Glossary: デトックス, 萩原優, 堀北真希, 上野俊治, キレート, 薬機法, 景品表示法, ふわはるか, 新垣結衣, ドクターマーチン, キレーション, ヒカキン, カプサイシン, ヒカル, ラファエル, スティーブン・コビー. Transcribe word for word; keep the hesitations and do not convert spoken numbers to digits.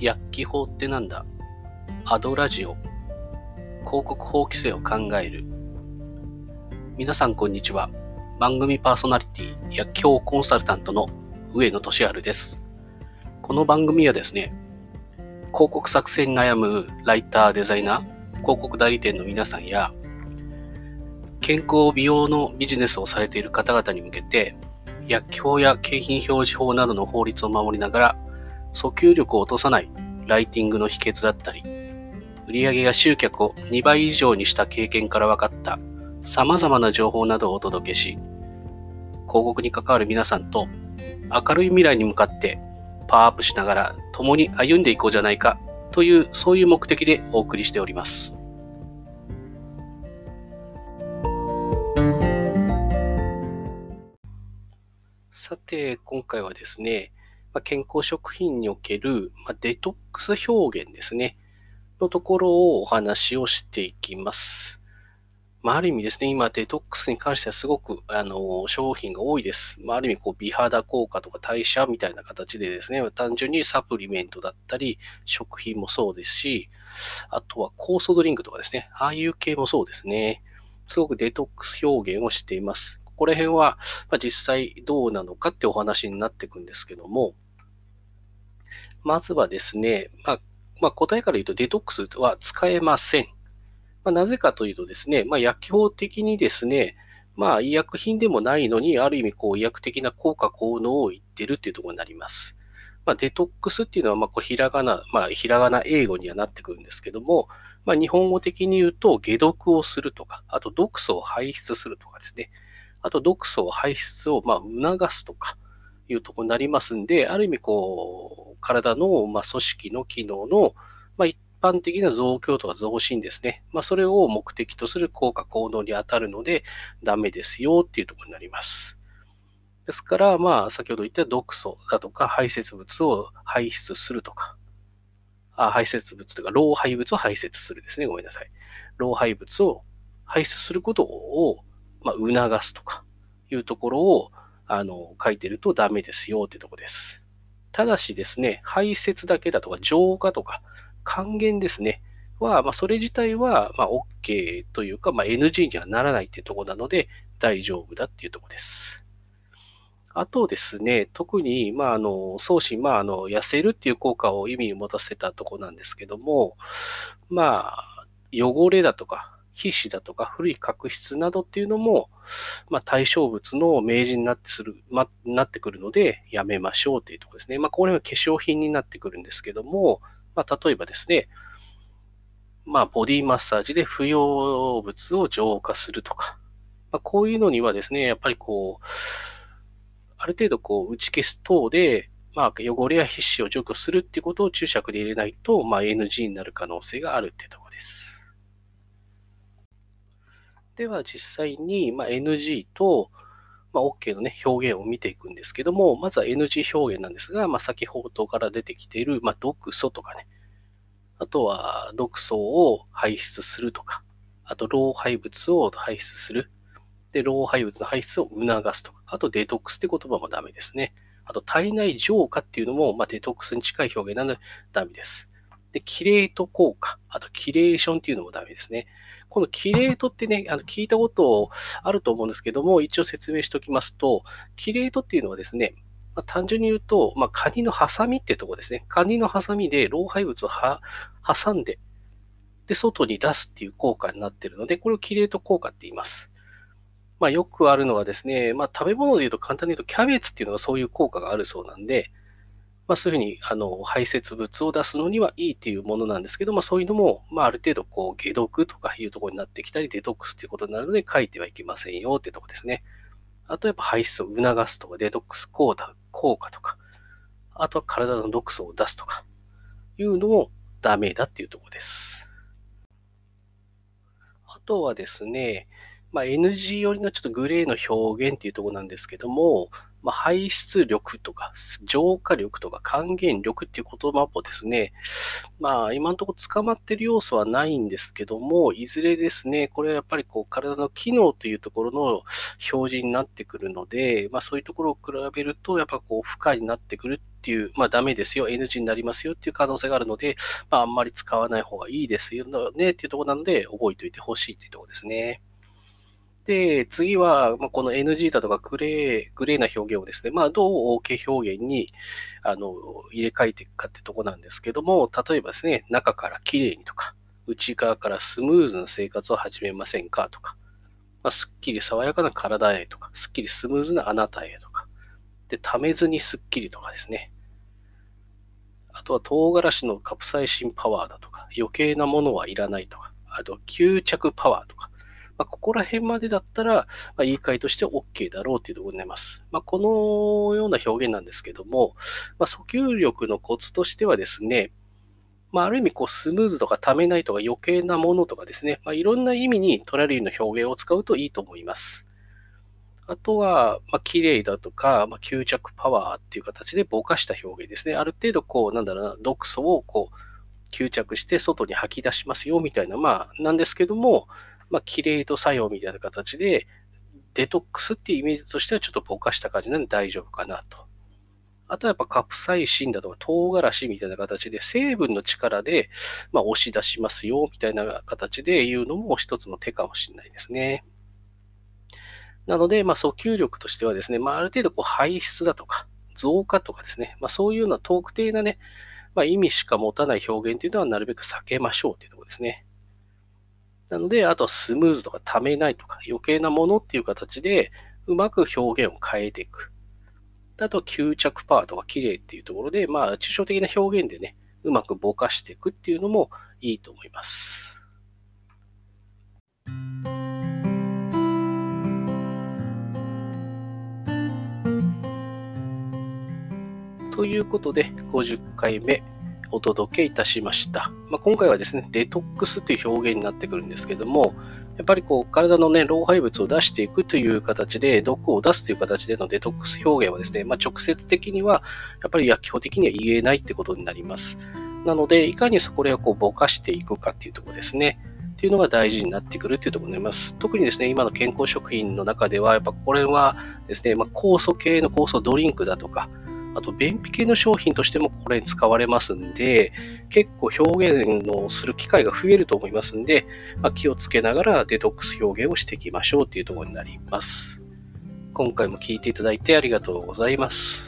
薬機法ってなんだ、アドラジオ、広告法規制を考える。皆さんこんにちは。番組パーソナリティ、薬機法コンサルタントの上野俊治です。この番組はですね、広告作成に悩むライター、デザイナー、広告代理店の皆さんや、健康美容のビジネスをされている方々に向けて、薬機法や景品表示法などの法律を守りながら、訴求力を落とさないライティングの秘訣だったり、売上や集客をにばい以上にした経験から分かった様々な情報などをお届けし、広告に関わる皆さんと明るい未来に向かってパワーアップしながら共に歩んでいこうじゃないかという、そういう目的でお送りしております。さて、今回はですね、健康食品におけるデトックス表現ですね、のところをお話をしていきます。まあ、ある意味ですね、今デトックスに関してはすごくあの商品が多いです。まあ、ある意味こう美肌効果とか代謝みたいな形でですね、単純にサプリメントだったり、食品もそうですし、あとは酵素ドリンクとかですね、ああいう系もそうですね。すごくデトックス表現をしています。ここら辺は実際どうなのかってお話になっていくんですけども、まずはですね、まあまあ、答えから言うとデトックスは使えません。まあ、なぜかというとですね、まあ、薬機法的にですね、まあ、医薬品でもないのに、ある意味こう医薬的な効果効能を言ってるっていうところになります。まあ、デトックスっていうのはまあこれひらがな、まあ、ひらがな英語にはなってくるんですけども、まあ、日本語的に言うと解毒をするとか、あと毒素を排出するとかですね、あと毒素を排出をまあ促すとかいうところになりますんで、ある意味こう、体の、まあ、組織の機能の、まあ、一般的な増強とか増進ですね。まあ、それを目的とする効果効能に当たるのでダメですよっていうところになります。ですから、まあ、先ほど言った毒素だとか排泄物を排出するとか、あ排泄物とか老廃物を排泄するですね。ごめんなさい。老廃物を排出することを、まあ、促すとかいうところをあの書いてるとダメですよっていうところです。ただしですね、排泄だけだとか浄化とか還元ですね、は、まあ、それ自体はまあ OK というか、まあ、エヌジー にはならないというところなので大丈夫だっていうところです。あとですね、特に、まあ、あの、早期、まあ、あの、痩せるっていう効果を意味を持たせたところなんですけども、まあ、汚れだとか、皮脂だとか、古い角質などっていうのも、まあ、対象物の明示になってする、ま、なってくるので、やめましょうというところですね。まあ、これは化粧品になってくるんですけども、まあ、例えばですね、まあ、ボディマッサージで不要物を浄化するとか、まあ、こういうのにはですね、やっぱりこう、ある程度こう、打ち消す等で、まあ、汚れや皮脂を除去するっていうことを注釈で入れないと、まあ、エヌジー になる可能性があるっていうところです。では実際に エヌジー と OK の、ね、表現を見ていくんですけども、まずは エヌジー 表現なんですが、まあ、先ほどから出てきている、まあ、毒素とかね、あとは毒素を排出するとか、あと老廃物を排出する、で老廃物の排出を促すとか、あとデトックスって言葉もダメですね。あと体内浄化っていうのも、まあ、デトックスに近い表現なのでダメです。でキレート効果、あとキレーションっていうのもダメですね。このキレートってね、あの聞いたことあると思うんですけども、一応説明しておきますと、キレートっていうのはですね、まあ、単純に言うと、まあ、カニのハサミってとこですね。カニのハサミで老廃物をは挟んで、で、外に出すっていう効果になっているので、これをキレート効果って言います。まあ、よくあるのはですね、まあ、食べ物で言うと簡単に言うと、キャベツっていうのはそういう効果があるそうなんで、まあ、そういうふうにあの排泄物を出すのにはいいっていうものなんですけど、まあ、そういうのも、まあ、ある程度こう解毒とかいうところになってきたり、デトックスということになるので書いてはいけませんよっていうところですね。あとやっぱ排出を促すとか、デトックス効果とか、あとは体の毒素を出すとかいうのもダメだっていうところです。あとはですね、まあ、エヌジー 寄りのちょっとグレーの表現っていうところなんですけども、まあ、排出力とか浄化力とか還元力っていう言葉もですね、まあ今のところ捕まっている要素はないんですけども、いずれですね、これはやっぱりこう体の機能というところの表示になってくるので、まあそういうところを比べるとやっぱこう負荷になってくるってっていう、まあ、ダメですよ、エヌジー になりますよっていう可能性があるので、まあ、あんまり使わない方がいいですよねっていうところなので、覚えておいてほしいっていうところですね。で、次は、この エヌジー だとかグレー、グレーな表現をですね、まあ、どう OK 表現にあの入れ替えていくかってとこなんですけども、例えばですね、中からきれいにとか、内側からスムーズな生活を始めませんかとか、まあ、すっきり爽やかな体へとか、すっきりスムーズなあなたへとか、で、ためずにすっきりとかですね。あとは唐辛子のカプサイシンパワーだとか、余計なものはいらないとか、あと吸着パワーとか、まあ、ここら辺までだったら、まあ、言い換えとして OK だろうというところになります。まあ、このような表現なんですけども、まあ、訴求力のコツとしてはですね、まあ、ある意味こうスムーズとかためないとか余計なものとかですね、まあ、いろんな意味に取られるような表現を使うといいと思います。あとは、まあ、綺麗だとか、まあ、吸着パワーっていう形でぼかした表現ですね。ある程度こう、なんだろうな、毒素をこう吸着して外に吐き出しますよみたいな、まあ、なんですけども、まあ、キレイト作用みたいな形で、デトックスっていうイメージとしてはちょっとぼかした感じなので大丈夫かなと。あとはやっぱカプサイシンだとか唐辛子みたいな形で成分の力でまあ押し出しますよみたいな形で言うのも一つの手かもしれないですね。なので、まあ、訴求力としてはですね、まあ、ある程度こう排出だとか増加とかですね、まあ、そういうような特定なね、まあ、意味しか持たない表現というのはなるべく避けましょうというところですね。なので、あとはスムーズとかためないとか余計なものっていう形でうまく表現を変えていく。あと吸着パワーとか綺麗っていうところで、まあ、抽象的な表現でね、うまくぼかしていくっていうのもいいと思います。ということで、ごじゅっかいめお届けいたしました。まあ、今回はですね、デトックスという表現になってくるんですけども、やっぱりこう体のね、老廃物を出していくという形で、毒を出すという形でのデトックス表現はですね、まあ、直接的にはやっぱり薬効的には言えないってことになります。なので、いかにそこらをこうぼかしていくかっていうところですね。っていうのが大事になってくるっていうところになります。特にですね、今の健康食品の中では、やっぱこれはですね、まあ、酵素系の酵素ドリンクだとか、あと便秘系の商品としてもこれ使われますんで、結構表現をする機会が増えると思いますんで、まあ、気をつけながらデトックス表現をしていきましょうというところになります。今回も聞いていただいてありがとうございます。